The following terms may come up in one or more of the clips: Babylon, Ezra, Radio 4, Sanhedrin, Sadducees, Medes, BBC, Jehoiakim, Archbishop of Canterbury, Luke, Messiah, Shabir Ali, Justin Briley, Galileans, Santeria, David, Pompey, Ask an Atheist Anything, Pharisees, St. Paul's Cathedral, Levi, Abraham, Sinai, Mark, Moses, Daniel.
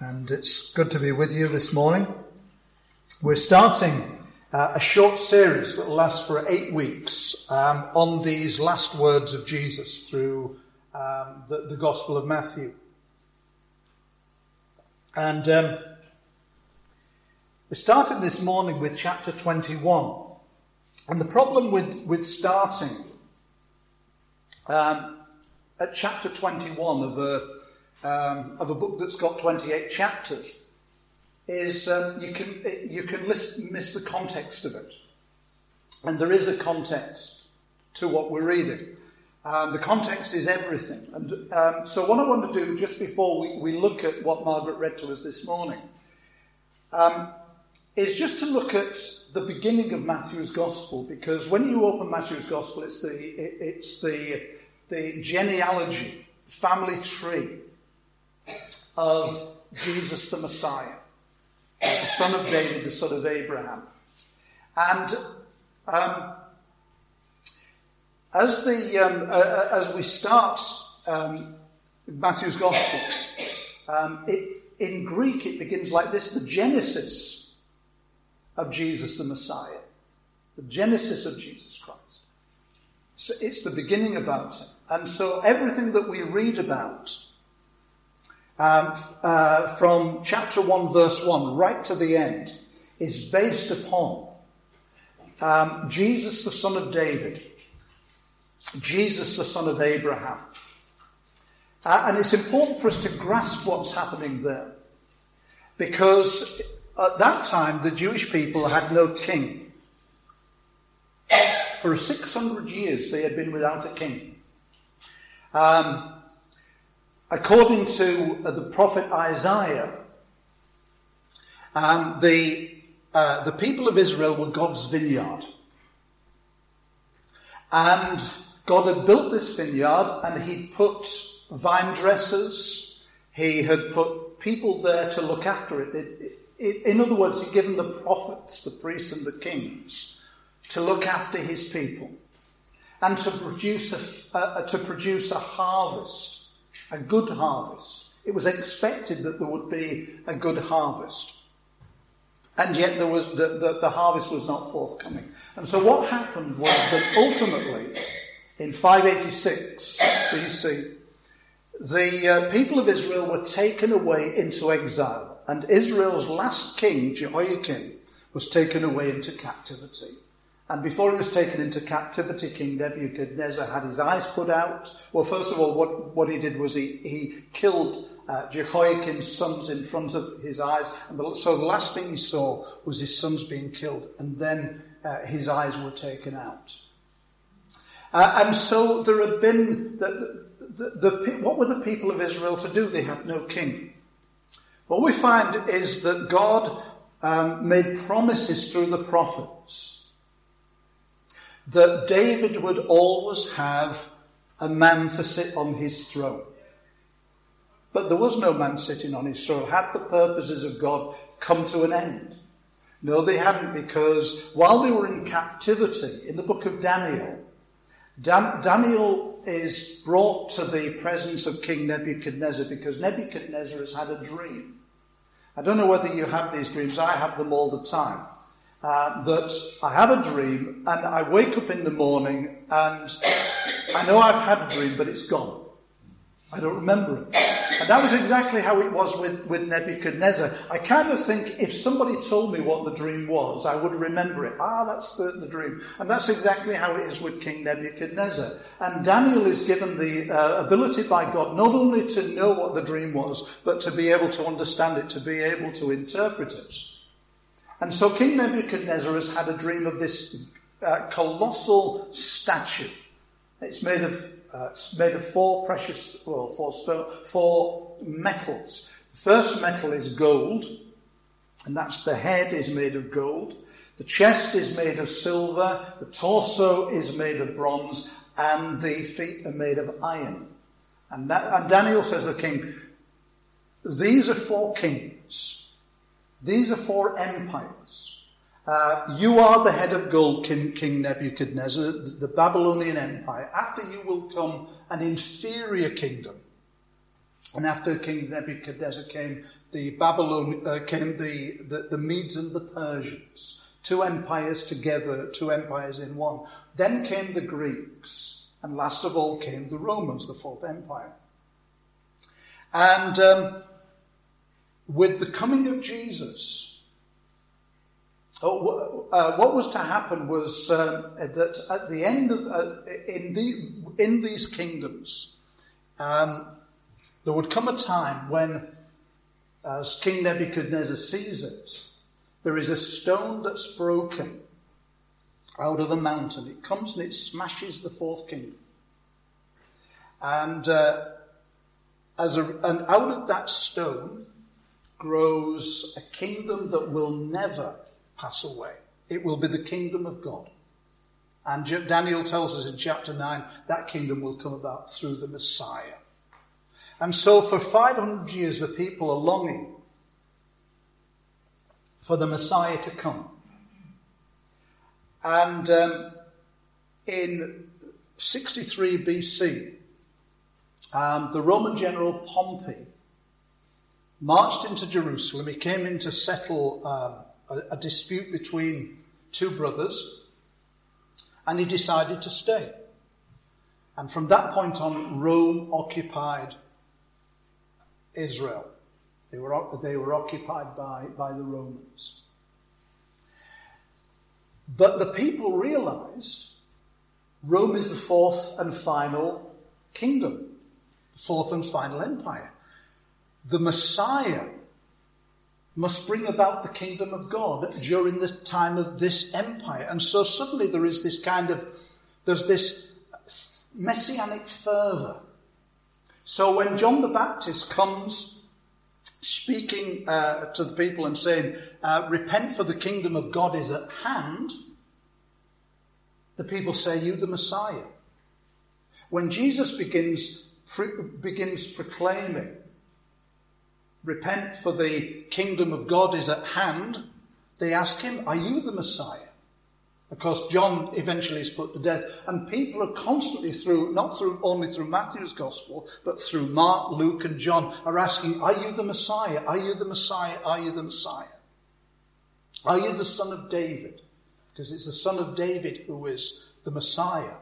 And it's good to be with you this morning. We're starting a short series that will last for 8 weeks on these last words of Jesus through the Gospel of Matthew. And we started this morning with chapter 21. And the problem with starting at chapter 21 of a book that's got 28 chapters is you can miss the context of it, and there is a context to what we're reading. The context is everything, and so what I want to do just before we look at what Margaret read to us this morning is just to look at the beginning of Matthew's Gospel, because when you open Matthew's Gospel, it's the genealogy, family tree of Jesus the Messiah, the son of David, the son of Abraham. And as we start Matthew's Gospel, in Greek it begins like this: the genesis of Jesus the Messiah, the genesis of Jesus Christ. So it's the beginning about him. And so everything that we read about from chapter 1, verse 1, right to the end, is based upon Jesus, the son of David, Jesus, the son of Abraham. And it's important for us to grasp what's happening there, because at that time, the Jewish people had no king. For 600 years, they had been without a king. According to the prophet Isaiah, the people of Israel were God's vineyard. And God had built this vineyard, and he put vine dressers, he had put people there to look after it. In other words, he'd given the prophets, the priests and the kings to look after his people and to produce a harvest. A good harvest. It was expected that there would be a good harvest. And yet there was the harvest was not forthcoming. And so what happened was that ultimately, in 586 BC, the people of Israel were taken away into exile. And Israel's last king, Jehoiakim, was taken away into captivity. And before he was taken into captivity, King Nebuchadnezzar had his eyes put out. Well, first of all, what he did was he killed Jehoiakim's sons in front of his eyes. So the last thing he saw was his sons being killed. And then his eyes were taken out. And so there had been... what were the people of Israel to do? They had no king. What we find is that God made promises through the prophets that David would always have a man to sit on his throne. But there was no man sitting on his throne. Had the purposes of God come to an end? No, they hadn't, because while they were in captivity, in the book of Daniel, Daniel is brought to the presence of King Nebuchadnezzar, because Nebuchadnezzar has had a dream. I don't know whether you have these dreams. I have them all the time. That I have a dream and I wake up in the morning and I know I've had a dream, but it's gone. I don't remember it. And that was exactly how it was with Nebuchadnezzar. I kind of think if somebody told me what the dream was, I would remember it. That's the dream. And that's exactly how it is with King Nebuchadnezzar. And Daniel is given the ability by God not only to know what the dream was, but to be able to understand it, to be able to interpret it. And so King Nebuchadnezzar has had a dream of this colossal statue. It's made of four metals. The first metal is gold, and that's the head is made of gold. The chest is made of silver. The torso is made of bronze, and the feet are made of iron. And Daniel says to the king, "These are four kings. These are four empires. You are the head of gold, King Nebuchadnezzar, the Babylonian Empire. After you will come an inferior kingdom And after King Nebuchadnezzar came the Medes and the Persians, two empires together, two empires in one. Then came the Greeks, and last of all came the Romans, the Fourth Empire. And with the coming of Jesus, what was to happen was that at the end of in these kingdoms, there would come a time when, as King Nebuchadnezzar sees it, there is a stone that's broken out of the mountain. It comes and it smashes the fourth kingdom. And out of that stone grows a kingdom that will never pass away. It will be the kingdom of God. And Daniel tells us in chapter 9 that kingdom will come about through the Messiah. And so for 500 years the people are longing for the Messiah to come. And in 63 BC, the Roman general Pompey marched into Jerusalem. He came in to settle a dispute between two brothers, and he decided to stay. And from that point on, Rome occupied Israel. They were occupied by the Romans. But the people realized Rome is the fourth and final kingdom, the fourth and final empire. The Messiah must bring about the kingdom of God during the time of this empire. And so suddenly there's this messianic fervor. So when John the Baptist comes speaking to the people and saying, repent for the kingdom of God is at hand, the people say, you the Messiah. When Jesus begins proclaiming, repent for the kingdom of God is at hand, they ask him, are you the Messiah? Of course, John eventually is put to death, and people are constantly not only through Matthew's gospel, but through Mark, Luke, and John, are asking, are you the Messiah? Are you the Messiah? Are you the Messiah? Are you the son of David? Because it's the son of David who is the Messiah.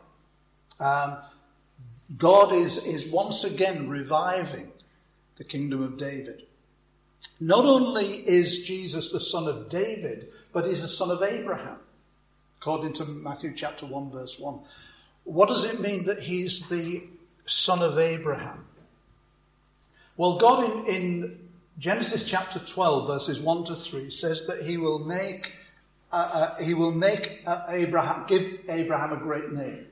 God is once again reviving the kingdom of David. Not only is Jesus the son of David, but he's the son of Abraham. According to Matthew chapter 1, verse 1. What does it mean that he's the son of Abraham? Well, God in Genesis chapter 12, verses 1-3, says that he will give Abraham a great name.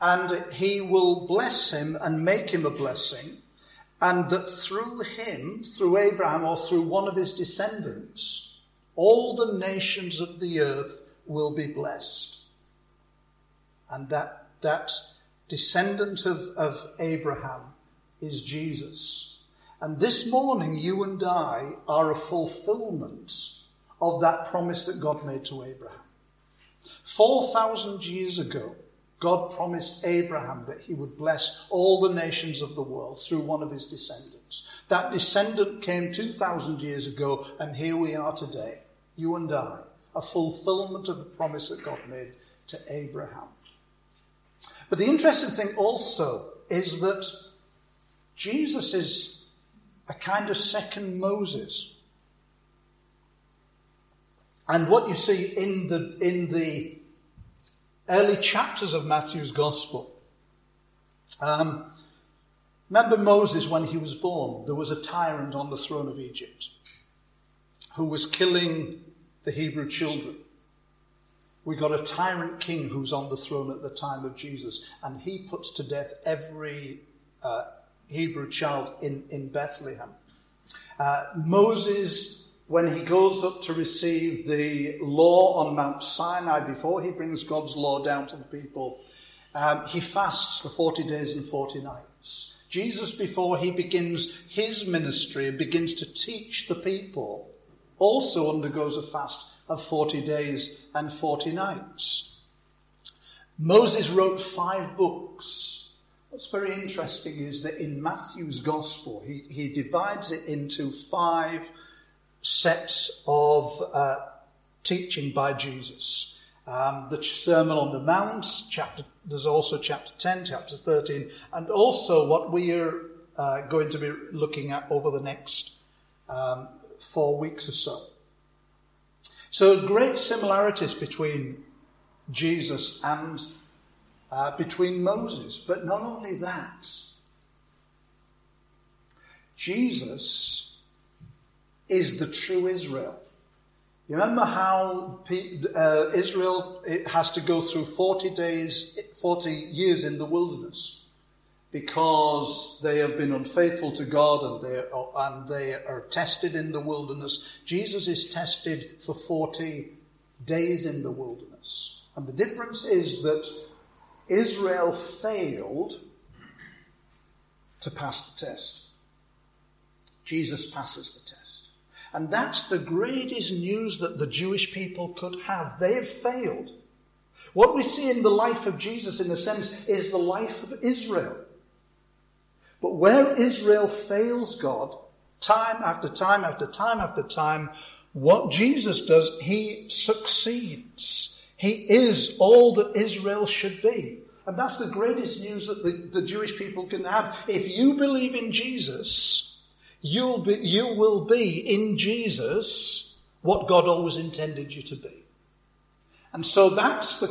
And he will bless him and make him a blessing. And that through him, through Abraham or through one of his descendants, all the nations of the earth will be blessed. And that descendant of Abraham is Jesus. And this morning you and I are a fulfillment of that promise that God made to Abraham. 4,000 years ago, God promised Abraham that he would bless all the nations of the world through one of his descendants. That descendant came 2,000 years ago, and here we are today, you and I. A fulfillment of the promise that God made to Abraham. But the interesting thing also is that Jesus is a kind of second Moses. And what you see in the early chapters of Matthew's Gospel, remember Moses when he was born, there was a tyrant on the throne of Egypt who was killing the Hebrew children. We got a tyrant king who's on the throne at the time of Jesus, and he puts to death every Hebrew child in Bethlehem. Moses, when he goes up to receive the law on Mount Sinai, before he brings God's law down to the people, he fasts for 40 days and 40 nights. Jesus, before he begins his ministry and begins to teach the people, also undergoes a fast of 40 days and 40 nights. Moses wrote 5 books. What's very interesting is that in Matthew's Gospel, he divides it into five sets of teaching by Jesus. The Sermon on the Mount, there's also chapter 10, chapter 13, and also what we are going to be looking at over the next 4 weeks or so. So great similarities between Jesus and between Moses. But not only that, Jesus is the true Israel. You remember how Israel has to go through 40 years in the wilderness because they have been unfaithful to God, and they are tested in the wilderness. Jesus is tested for 40 days in the wilderness. And the difference is that Israel failed to pass the test. Jesus passes the test. And that's the greatest news that the Jewish people could have. They have failed. What we see in the life of Jesus, in a sense, is the life of Israel. But where Israel fails God, time after time after time after time, what Jesus does, he succeeds. He is all that Israel should be. And that's the greatest news that the Jewish people can have. If you believe in Jesus, you will be in Jesus what God always intended you to be. And so that's the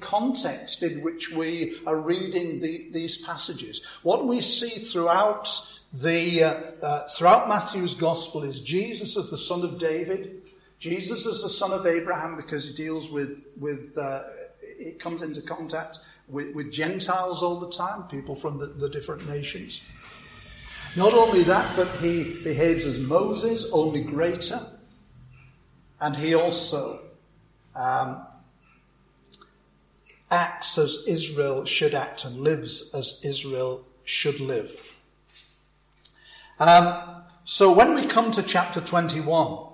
context in which we are reading these passages. What we see throughout Matthew's Gospel is Jesus as the son of David, Jesus as the son of Abraham, because he deals it comes into contact with Gentiles all the time, people from the different nations. Not only that, but he behaves as Moses, only greater. And he also acts as Israel should act and lives as Israel should live. So when we come to chapter 21,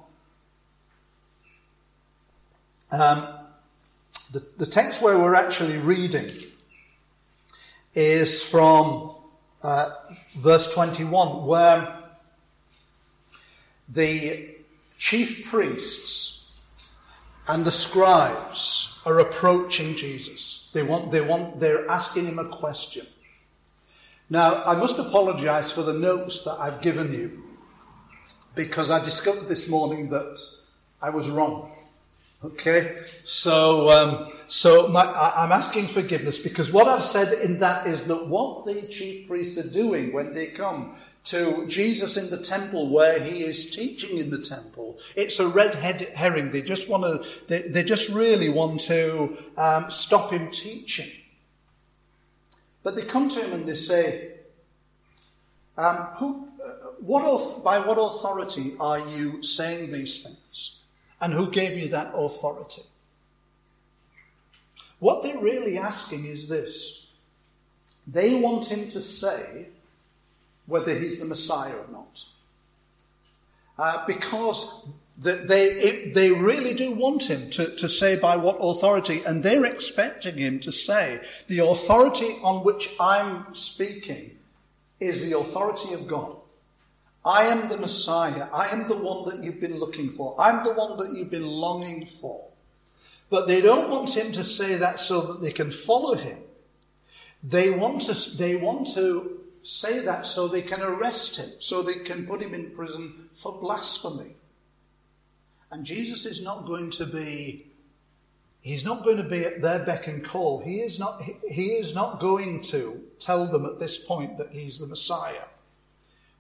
the text where we're actually reading is from verse 21, where the chief priests and the scribes are approaching Jesus. They're asking him a question. Now, I must apologize for the notes that I've given you, because I discovered this morning that I was wrong. Okay, so I'm asking forgiveness, because what I've said in that is that what the chief priests are doing when they come to Jesus in the temple, where he is teaching in the temple, it's a red herring. They just really want to stop him teaching. But they come to him and they say, "By what authority are you saying these things? And who gave you that authority?" What they're really asking is this. They want him to say whether he's the Messiah or not. Because they really do want him to say by what authority. And they're expecting him to say, the authority on which I'm speaking is the authority of God. I am the Messiah. I am the one that you've been looking for. I'm the one that you've been longing for. But they don't want him to say that so that they can follow him. They want to say that so they can arrest him, so they can put him in prison for blasphemy. And Jesus is not going to be, he's not going to be at their beck and call. He is not going to tell them at this point that he's the Messiah.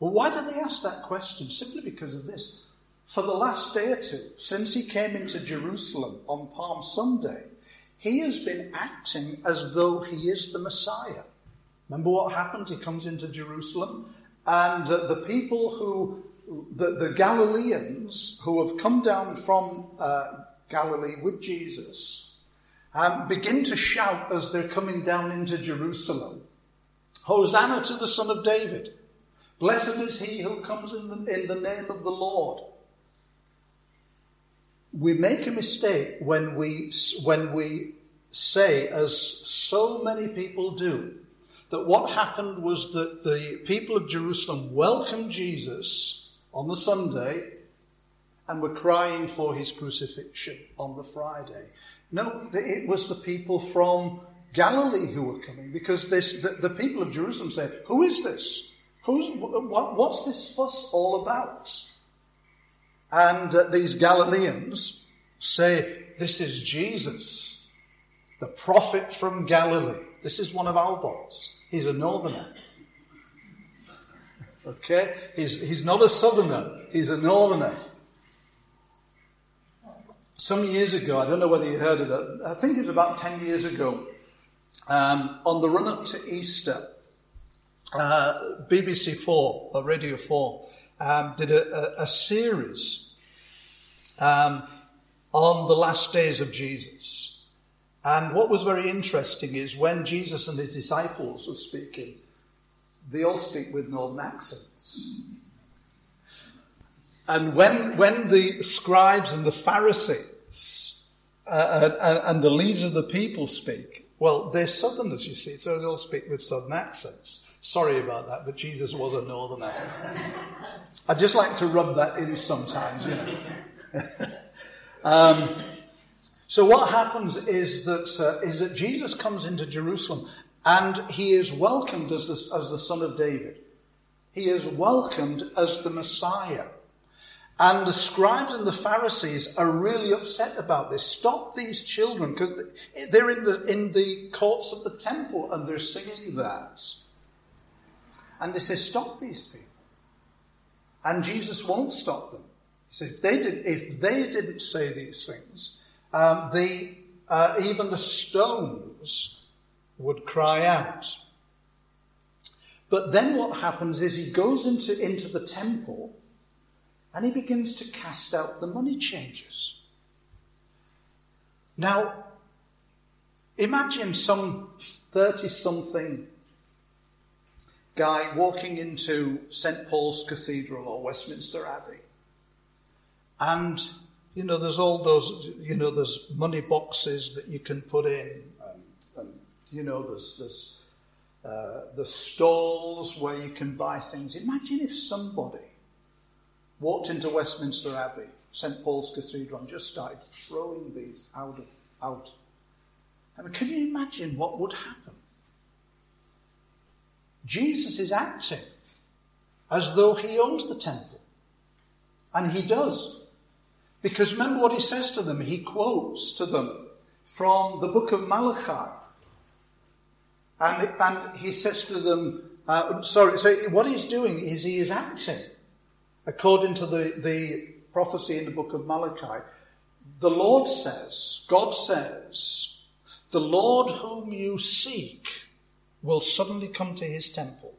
Well, why do they ask that question? Simply because of this. For the last day or two, since he came into Jerusalem on Palm Sunday, he has been acting as though he is the Messiah. Remember what happened? He comes into Jerusalem, and the Galileans, who have come down from Galilee with Jesus, begin to shout as they're coming down into Jerusalem, "Hosanna to the Son of David. Blessed is he who comes in the name of the Lord." We make a mistake when we say, as so many people do, that what happened was that the people of Jerusalem welcomed Jesus on the Sunday and were crying for his crucifixion on the Friday. No, it was the people from Galilee who were coming, because the people of Jerusalem said, who is this? What's this fuss all about? And these Galileans say, this is Jesus, the prophet from Galilee. This is one of our boys. He's a northerner. Okay? He's not a southerner. He's a northerner. Some years ago, I don't know whether you heard of it, I think it was about 10 years ago, on the run-up to Easter, BBC 4, or Radio 4, did a series on the last days of Jesus. And what was very interesting is when Jesus and his disciples were speaking, they all speak with northern accents. And when the scribes and the Pharisees and the leaders of the people speak, well, they're southerners, you see, so they'll speak with southern accents. Sorry about that, but Jesus was a northerner. I just like to rub that in sometimes, you know. So what happens is that Jesus comes into Jerusalem and he is welcomed as the Son of David. He is welcomed as the Messiah. And the scribes and the Pharisees are really upset about this. Stop these children, because they're in the courts of the temple and they're singing that. And they say, stop these people. And Jesus won't stop them. He says, if they didn't say these things, even the stones would cry out. But then what happens is he goes into the temple and he begins to cast out the money changers. Now, imagine some 30-something guy walking into St. Paul's Cathedral or Westminster Abbey. And, you know, there's all those, you know, there's money boxes that you can put in. And you know, there's the stalls where you can buy things. Imagine if somebody walked into Westminster Abbey, St. Paul's Cathedral, and just started throwing these out. I mean, can you imagine what would happen? Jesus is acting as though he owns the temple. And he does. Because remember what he says to them. He quotes to them from the book of Malachi. And he says to them, what he's doing is he is acting according to the prophecy in the book of Malachi. The Lord says, God says, the Lord whom you seek will suddenly come to his temple,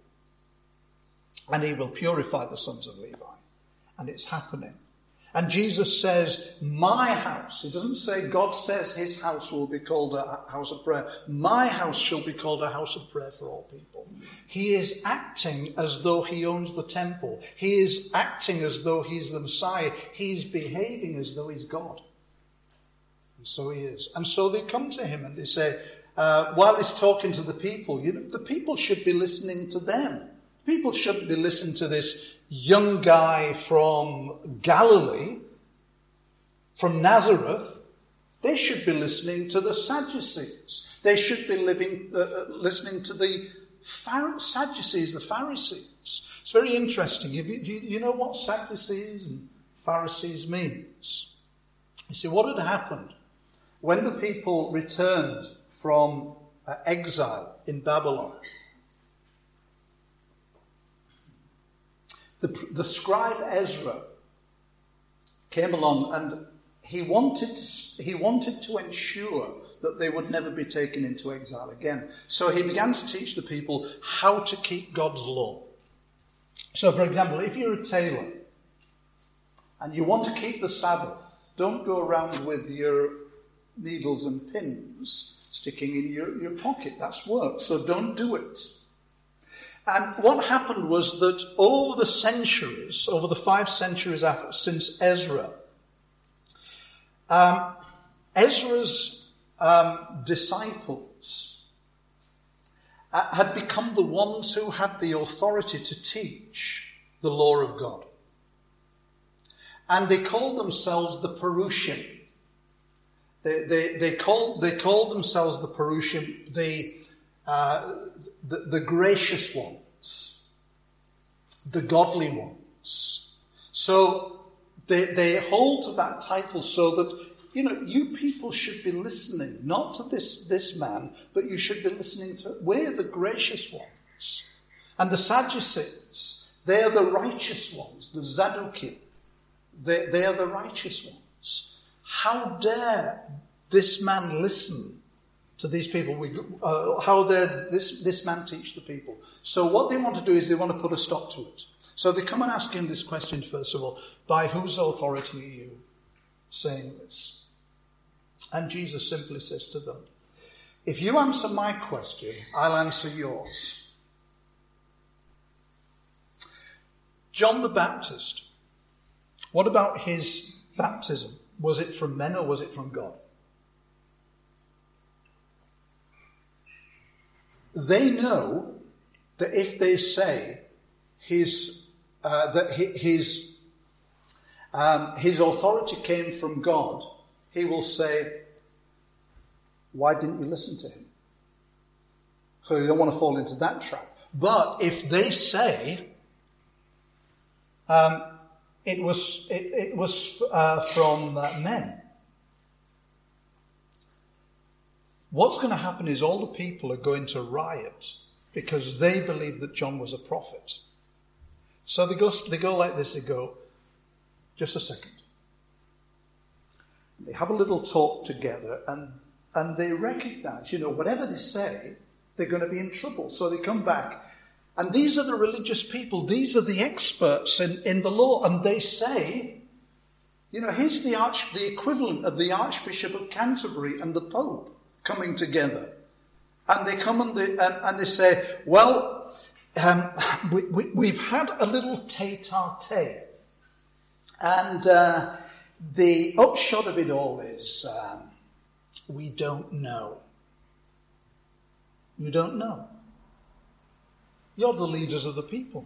and he will purify the sons of Levi. And it's happening. And Jesus says, my house. He doesn't say God says his house will be called a house of prayer. My house shall be called a house of prayer for all people. He is acting as though he owns the temple. He is acting as though he's the Messiah. He's behaving as though he's God. And so he is. And so they come to him and they say, while he's talking to the people, you know, the people should be listening to them. People shouldn't be listening to this young guy from Galilee, from Nazareth. They should be listening to the Sadducees. They should be listening to the Sadducees, the Pharisees. It's very interesting. You know what Sadducees and Pharisees means? You see, what had happened when the people returned from exile in Babylon, the scribe Ezra came along and he wanted to ensure that they would never be taken into exile again. So he began to teach the people how to keep God's law. So, for example, if you're a tailor and you want to keep the Sabbath, don't go around with your needles and pins sticking in your pocket. That's work, so don't do it. And what happened was that over the 5 centuries after, since Ezra, Ezra's disciples had become the ones who had the authority to teach the law of God. And they called themselves the Perushim. They called themselves the Perushim, the gracious ones, the godly ones. So they hold to that title so that, you know, you people should be listening, not to this man, but you should be listening to, we're the gracious ones. And the Sadducees, they're the righteous ones, the Sadducees. They are the righteous ones. How dare this man listen to these people? How dare this man teach the people? So what they want to do is they want to put a stop to it. So they come and ask him this question, first of all, by whose authority are you saying this? And Jesus simply says to them, if you answer my question, I'll answer yours. John the Baptist, what about his baptism? Was it from men or was it from God? They know that if they say his authority came from God, he will say, why didn't you listen to him? So you don't want to fall into that trap. But if they say, it was from men, what's going to happen is all the people are going to riot because they believe that John was a prophet. So they go like this, they go, just a second. They have a little talk together and they recognize, you know, whatever they say, they're going to be in trouble. So they come back. And these are the religious people. These are the experts in the law. And they say, you know, here's the equivalent of the Archbishop of Canterbury and the Pope coming together. And they come and they say, well, we've had a little tete-a-tete. And the upshot of it all is, we don't know. You don't know. You're the leaders of the people.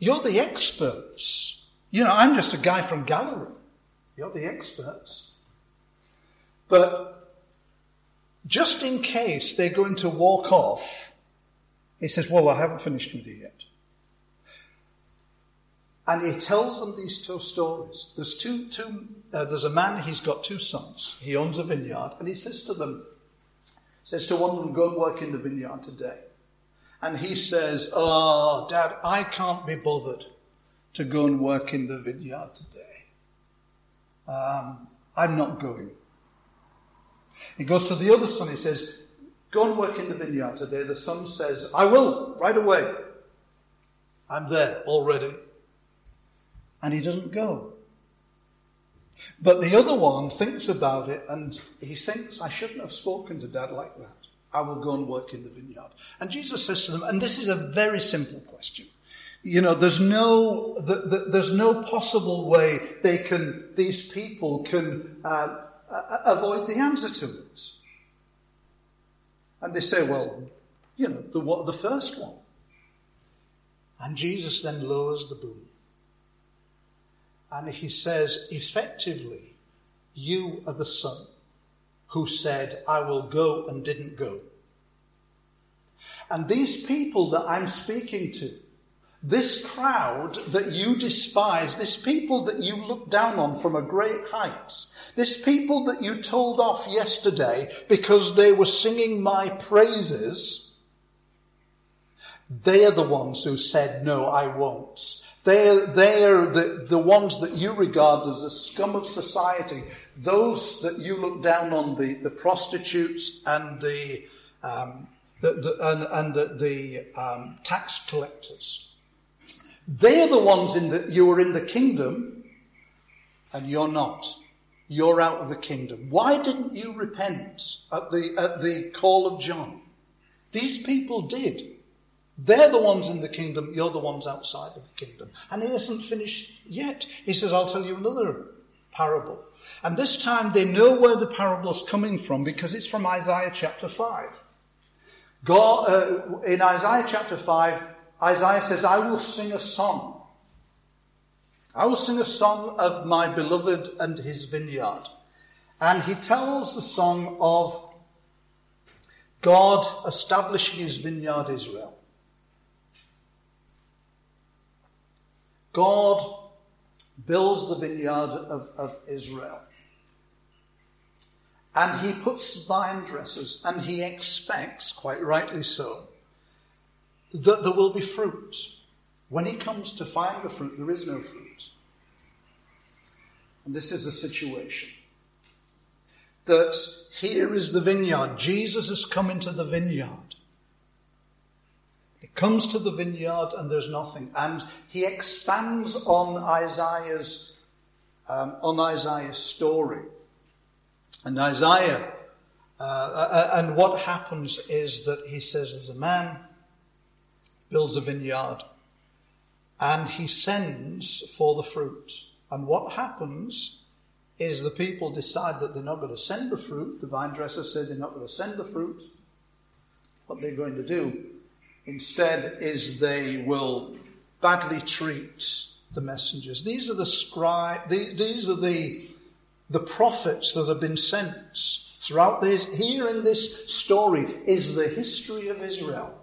You're the experts. You know, I'm just a guy from Galilee. You're the experts. But just in case they're going to walk off, he says, well, I haven't finished with you yet. And he tells them these two stories. There's there's a man, he's got two sons. He owns a vineyard. And he says to one of them, go and work in the vineyard today. And he says, oh, Dad, I can't be bothered to go and work in the vineyard today. I'm not going. He goes to the other son. He says, go and work in the vineyard today. The son says, I will, right away. I'm there already. And he doesn't go. But the other one thinks about it and he thinks, I shouldn't have spoken to Dad like that. I will go and work in the vineyard. And Jesus says to them, and this is a very simple question. You know, there's no possible way these people can avoid the answer to it. And they say, well, you know, the first one. And Jesus then lowers the boom. And he says, effectively, you are the son who said, I will go and didn't go. And these people that I'm speaking to, this crowd that you despise, this people that you look down on from a great height, this people that you told off yesterday because they were singing my praises, they are the ones who said, no, I won't. They are the ones that you regard as the scum of society. Those that you look down on, the prostitutes and the tax collectors. They are the ones you are in the kingdom, and you're not. You're out of the kingdom. Why didn't you repent at the call of John? These people did. They're the ones in the kingdom, you're the ones outside of the kingdom. And he hasn't finished yet. He says, I'll tell you another parable. And this time they know where the parable's coming from because it's from Isaiah chapter 5. God, in Isaiah chapter 5, Isaiah says, I will sing a song. I will sing a song of my beloved and his vineyard. And he tells the song of God establishing his vineyard Israel. God builds the vineyard of Israel. And he puts vine dressers, and he expects, quite rightly so, that there will be fruit. When he comes to find the fruit, there is no fruit. And this is the situation. That here is the vineyard. Jesus has come into the vineyard. He comes to the vineyard and there's nothing. And he expands on Isaiah's story. And Isaiah, and what happens is that he says there's a man, builds a vineyard, and he sends for the fruit. And what happens is the people decide that they're not going to send the fruit. The vine dressers say they're not going to send the fruit. What they're going to do instead is they will badly treat the messengers. These are the scribes, these are the prophets that have been sent throughout this. Here in this story is the history of Israel.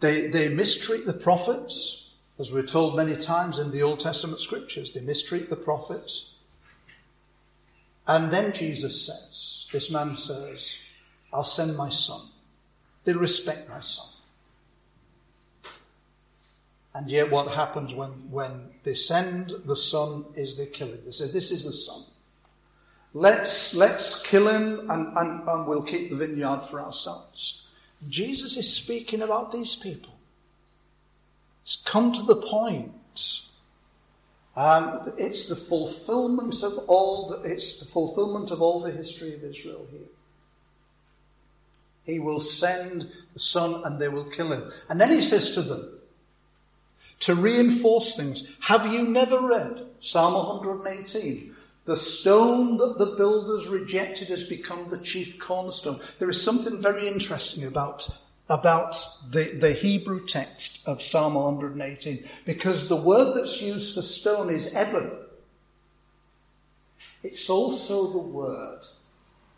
They mistreat the prophets, as we're told many times in the Old Testament scriptures. They mistreat the prophets. And then Jesus says, this man says, I'll send my son. They'll respect my son. And yet what happens when they send the son is they kill him. They say, this is the son. Let's kill him and we'll keep the vineyard for ourselves. Jesus is speaking about these people. It's come to the point. It's the fulfillment of all the history of Israel here. He will send the son and they will kill him. And then he says to them, to reinforce things, have you never read Psalm 118? The stone that the builders rejected has become the chief cornerstone. There is something very interesting about the Hebrew text of Psalm 118, because the word that's used for stone is eben. It's also the word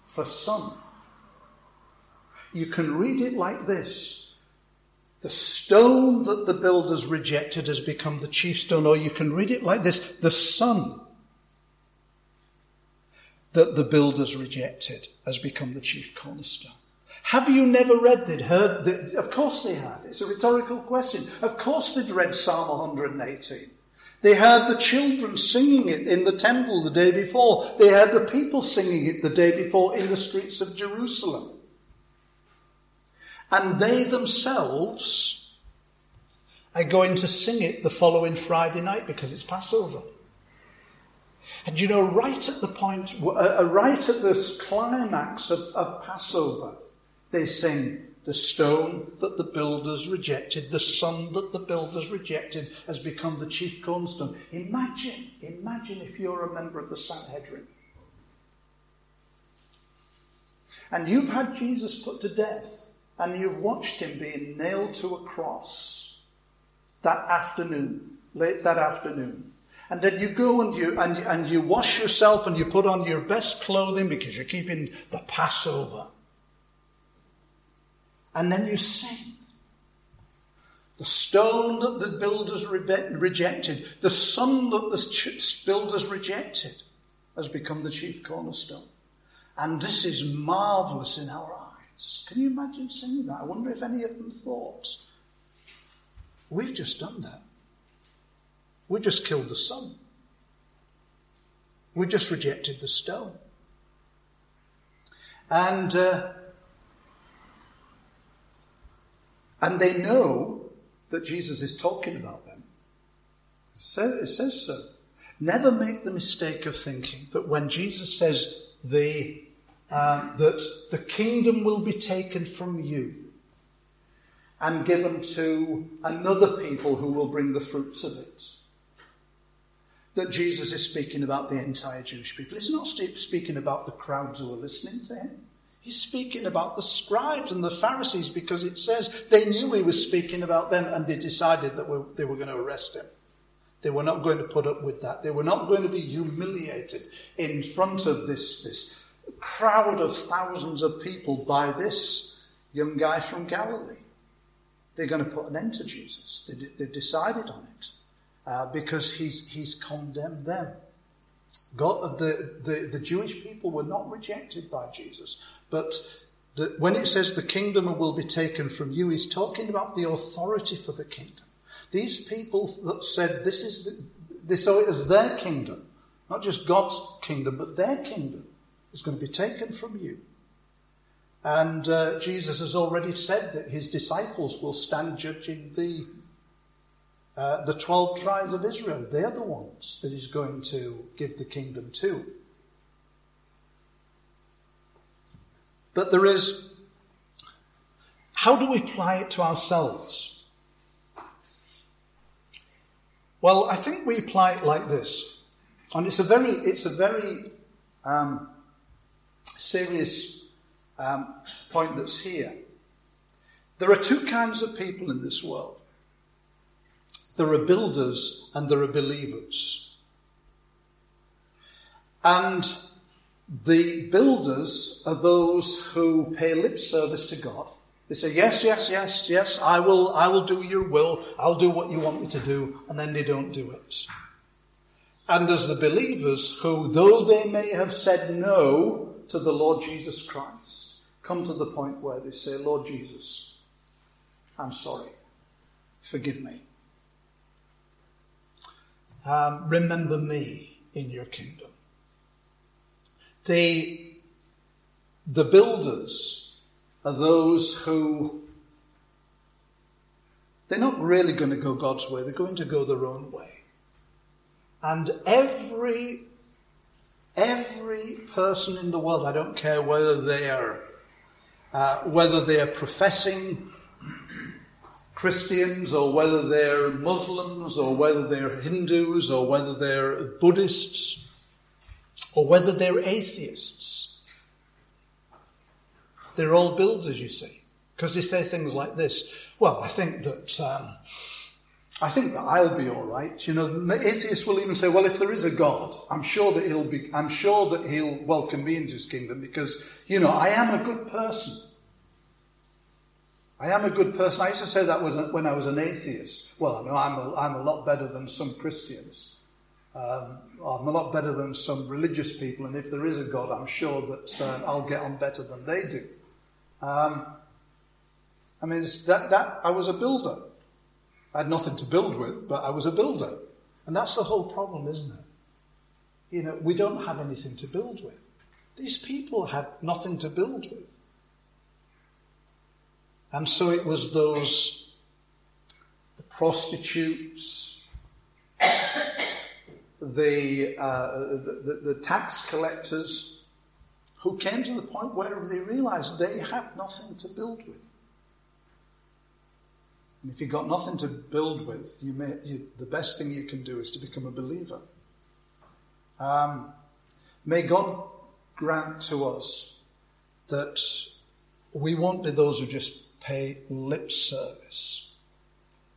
for son. You can read it like this. The stone that the builders rejected has become the chief stone. Or you can read it like this. The son that the builders rejected has become the chief cornerstone. Have you never read that? Heard that? Of course they had. It's a rhetorical question. Of course they'd read Psalm 118. They heard the children singing it in the temple the day before. They heard the people singing it the day before in the streets of Jerusalem. And they themselves are going to sing it the following Friday night because it's Passover. And you know, right at this climax of Passover, they sing, the stone that the builders rejected, the son that the builders rejected has become the chief cornerstone. Imagine if you're a member of the Sanhedrin. And you've had Jesus put to death. And you've watched him being nailed to a cross that afternoon, late that afternoon. And then you go and you wash yourself and you put on your best clothing because you're keeping the Passover. And then you sing. The stone that the builders rejected, the son that the builders rejected has become the chief cornerstone. And this is marvelous in our eyes. Can you imagine singing that? I wonder if any of them thought, we've just done that. We just killed the son. We just rejected the stone. And they know that Jesus is talking about them. It says so. Never make the mistake of thinking that when Jesus says that the kingdom will be taken from you and given to another people who will bring the fruits of it. that Jesus is speaking about the entire Jewish people. He's not speaking about the crowds who are listening to him. He's speaking about the scribes and the Pharisees, because it says they knew he was speaking about them, and they decided that they were going to arrest him. They were not going to put up with that. They were not going to be humiliated in front of this crowd of thousands of people by this young guy from Galilee. They're going to put an end to Jesus. They've decided on it because he's condemned them. God, the Jewish people were not rejected by Jesus. But when it says the kingdom will be taken from you, he's talking about the authority for the kingdom. These people that said they saw it as their kingdom, not just God's kingdom, but their kingdom is going to be taken from you. And Jesus has already said that his disciples will stand judging the 12 tribes of Israel. They're the ones that he's going to give the kingdom to. But how do we apply it to ourselves? Well, I think we apply it like this. And it's a very serious point that's here. There are two kinds of people in this world. There are builders and there are believers. And the builders are those who pay lip service to God. They say, yes, yes, yes, yes, I will do your will. I'll do what you want me to do. And then they don't do it. And there's the believers who, though they may have said no to the Lord Jesus Christ, come to the point where they say, Lord Jesus, I'm sorry. Forgive me. Remember me in your kingdom. The builders are those who, they're not really going to go God's way. They're going to go their own way. And every person in the world, I don't care whether they are professing Christians, or whether they're Muslims, or whether they're Hindus, or whether they're Buddhists, or whether they're atheists. They're all builders, you see, because they say things like this. Well, I think that I'll be all right. You know, atheists will even say, well, if there is a God, I'm sure that he'll welcome me into his kingdom, because, you know, I am a good person. I am a good person. I used to say that when I was an atheist. Well, no, I'm a lot better than some Christians. I'm a lot better than some religious people. And if there is a God, I'm sure that I'll get on better than they do. I was a builder. I had nothing to build with, but I was a builder. And that's the whole problem, isn't it? You know, we don't have anything to build with. These people had nothing to build with. And so it was the prostitutes, the tax collectors, who came to the point where they realized they had nothing to build with. And if you've got nothing to build with, the best thing you can do is to become a believer. May God grant to us that we won't be those who just pay lip service.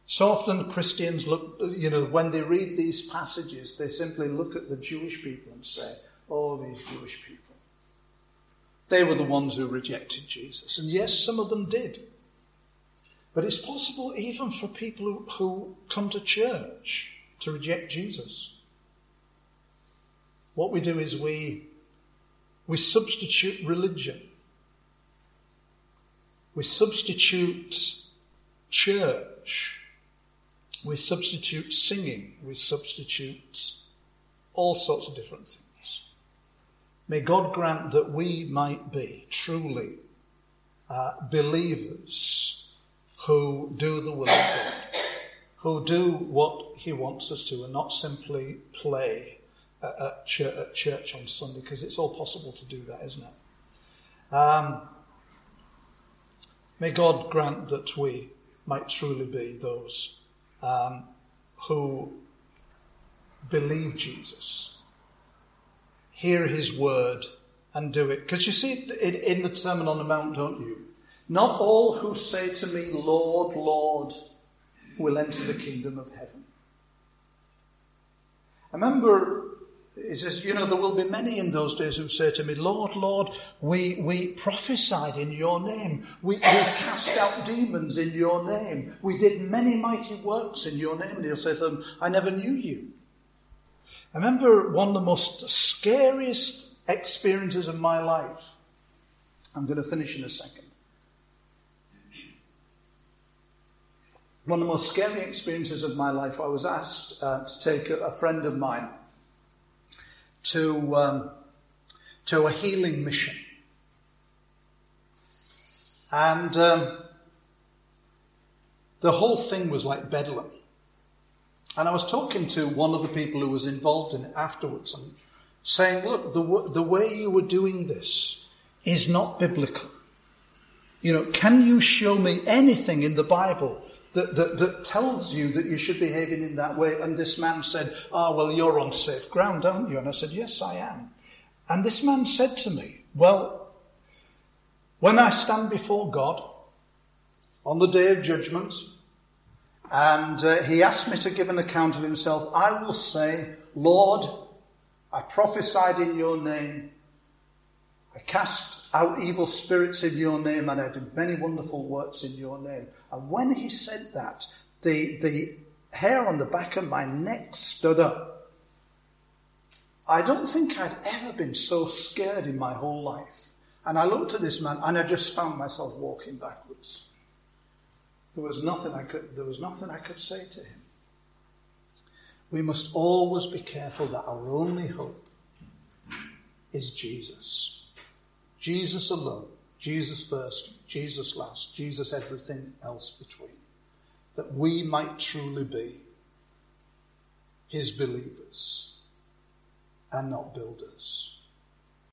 So often Christians look, you know, when they read these passages, they simply look at the Jewish people and say, oh, these Jewish people. They were the ones who rejected Jesus. And yes, some of them did. But it's possible even for people who come to church to reject Jesus. What we do is we substitute religion. We substitute church, we substitute singing, we substitute all sorts of different things. May God grant that we might be truly believers who do the will of God, who do what he wants us to, and not simply play at church on Sunday, because it's all possible to do that, isn't it? May God grant that we might truly be those who believe Jesus, hear his word, and do it. Because you see it in the Sermon on the Mount, don't you? Not all who say to me, Lord, Lord, will enter the kingdom of heaven. I remember, it says, there will be many in those days who say to me, Lord, Lord, we prophesied in your name. We cast out demons in your name. We did many mighty works in your name. And he'll say to them, I never knew you. I remember one of the most scariest experiences of my life. I'm going to finish in a second. One of the most scary experiences of my life, I was asked to take a friend of mine to a healing mission. And the whole thing was like bedlam. And I was talking to one of the people who was involved in it afterwards and saying, look, the way you were doing this is not biblical. Can you show me anything in the Bible that tells you that you should be behaving in that way? And this man said, you're on safe ground, aren't you? And I said, yes, I am. And this man said to me, well, when I stand before God on the day of judgment, and he asked me to give an account of himself, I will say, Lord, I prophesied in your name, I cast out evil spirits in your name, and I did many wonderful works in your name. And when he said that, the hair on the back of my neck stood up. I don't think I'd ever been so scared in my whole life. And I looked at this man, and I just found myself walking backwards. There was nothing I could say to him. We must always be careful that our only hope is Jesus. Jesus alone. Jesus first. Jesus last. Jesus everything else between. That we might truly be his believers and not builders.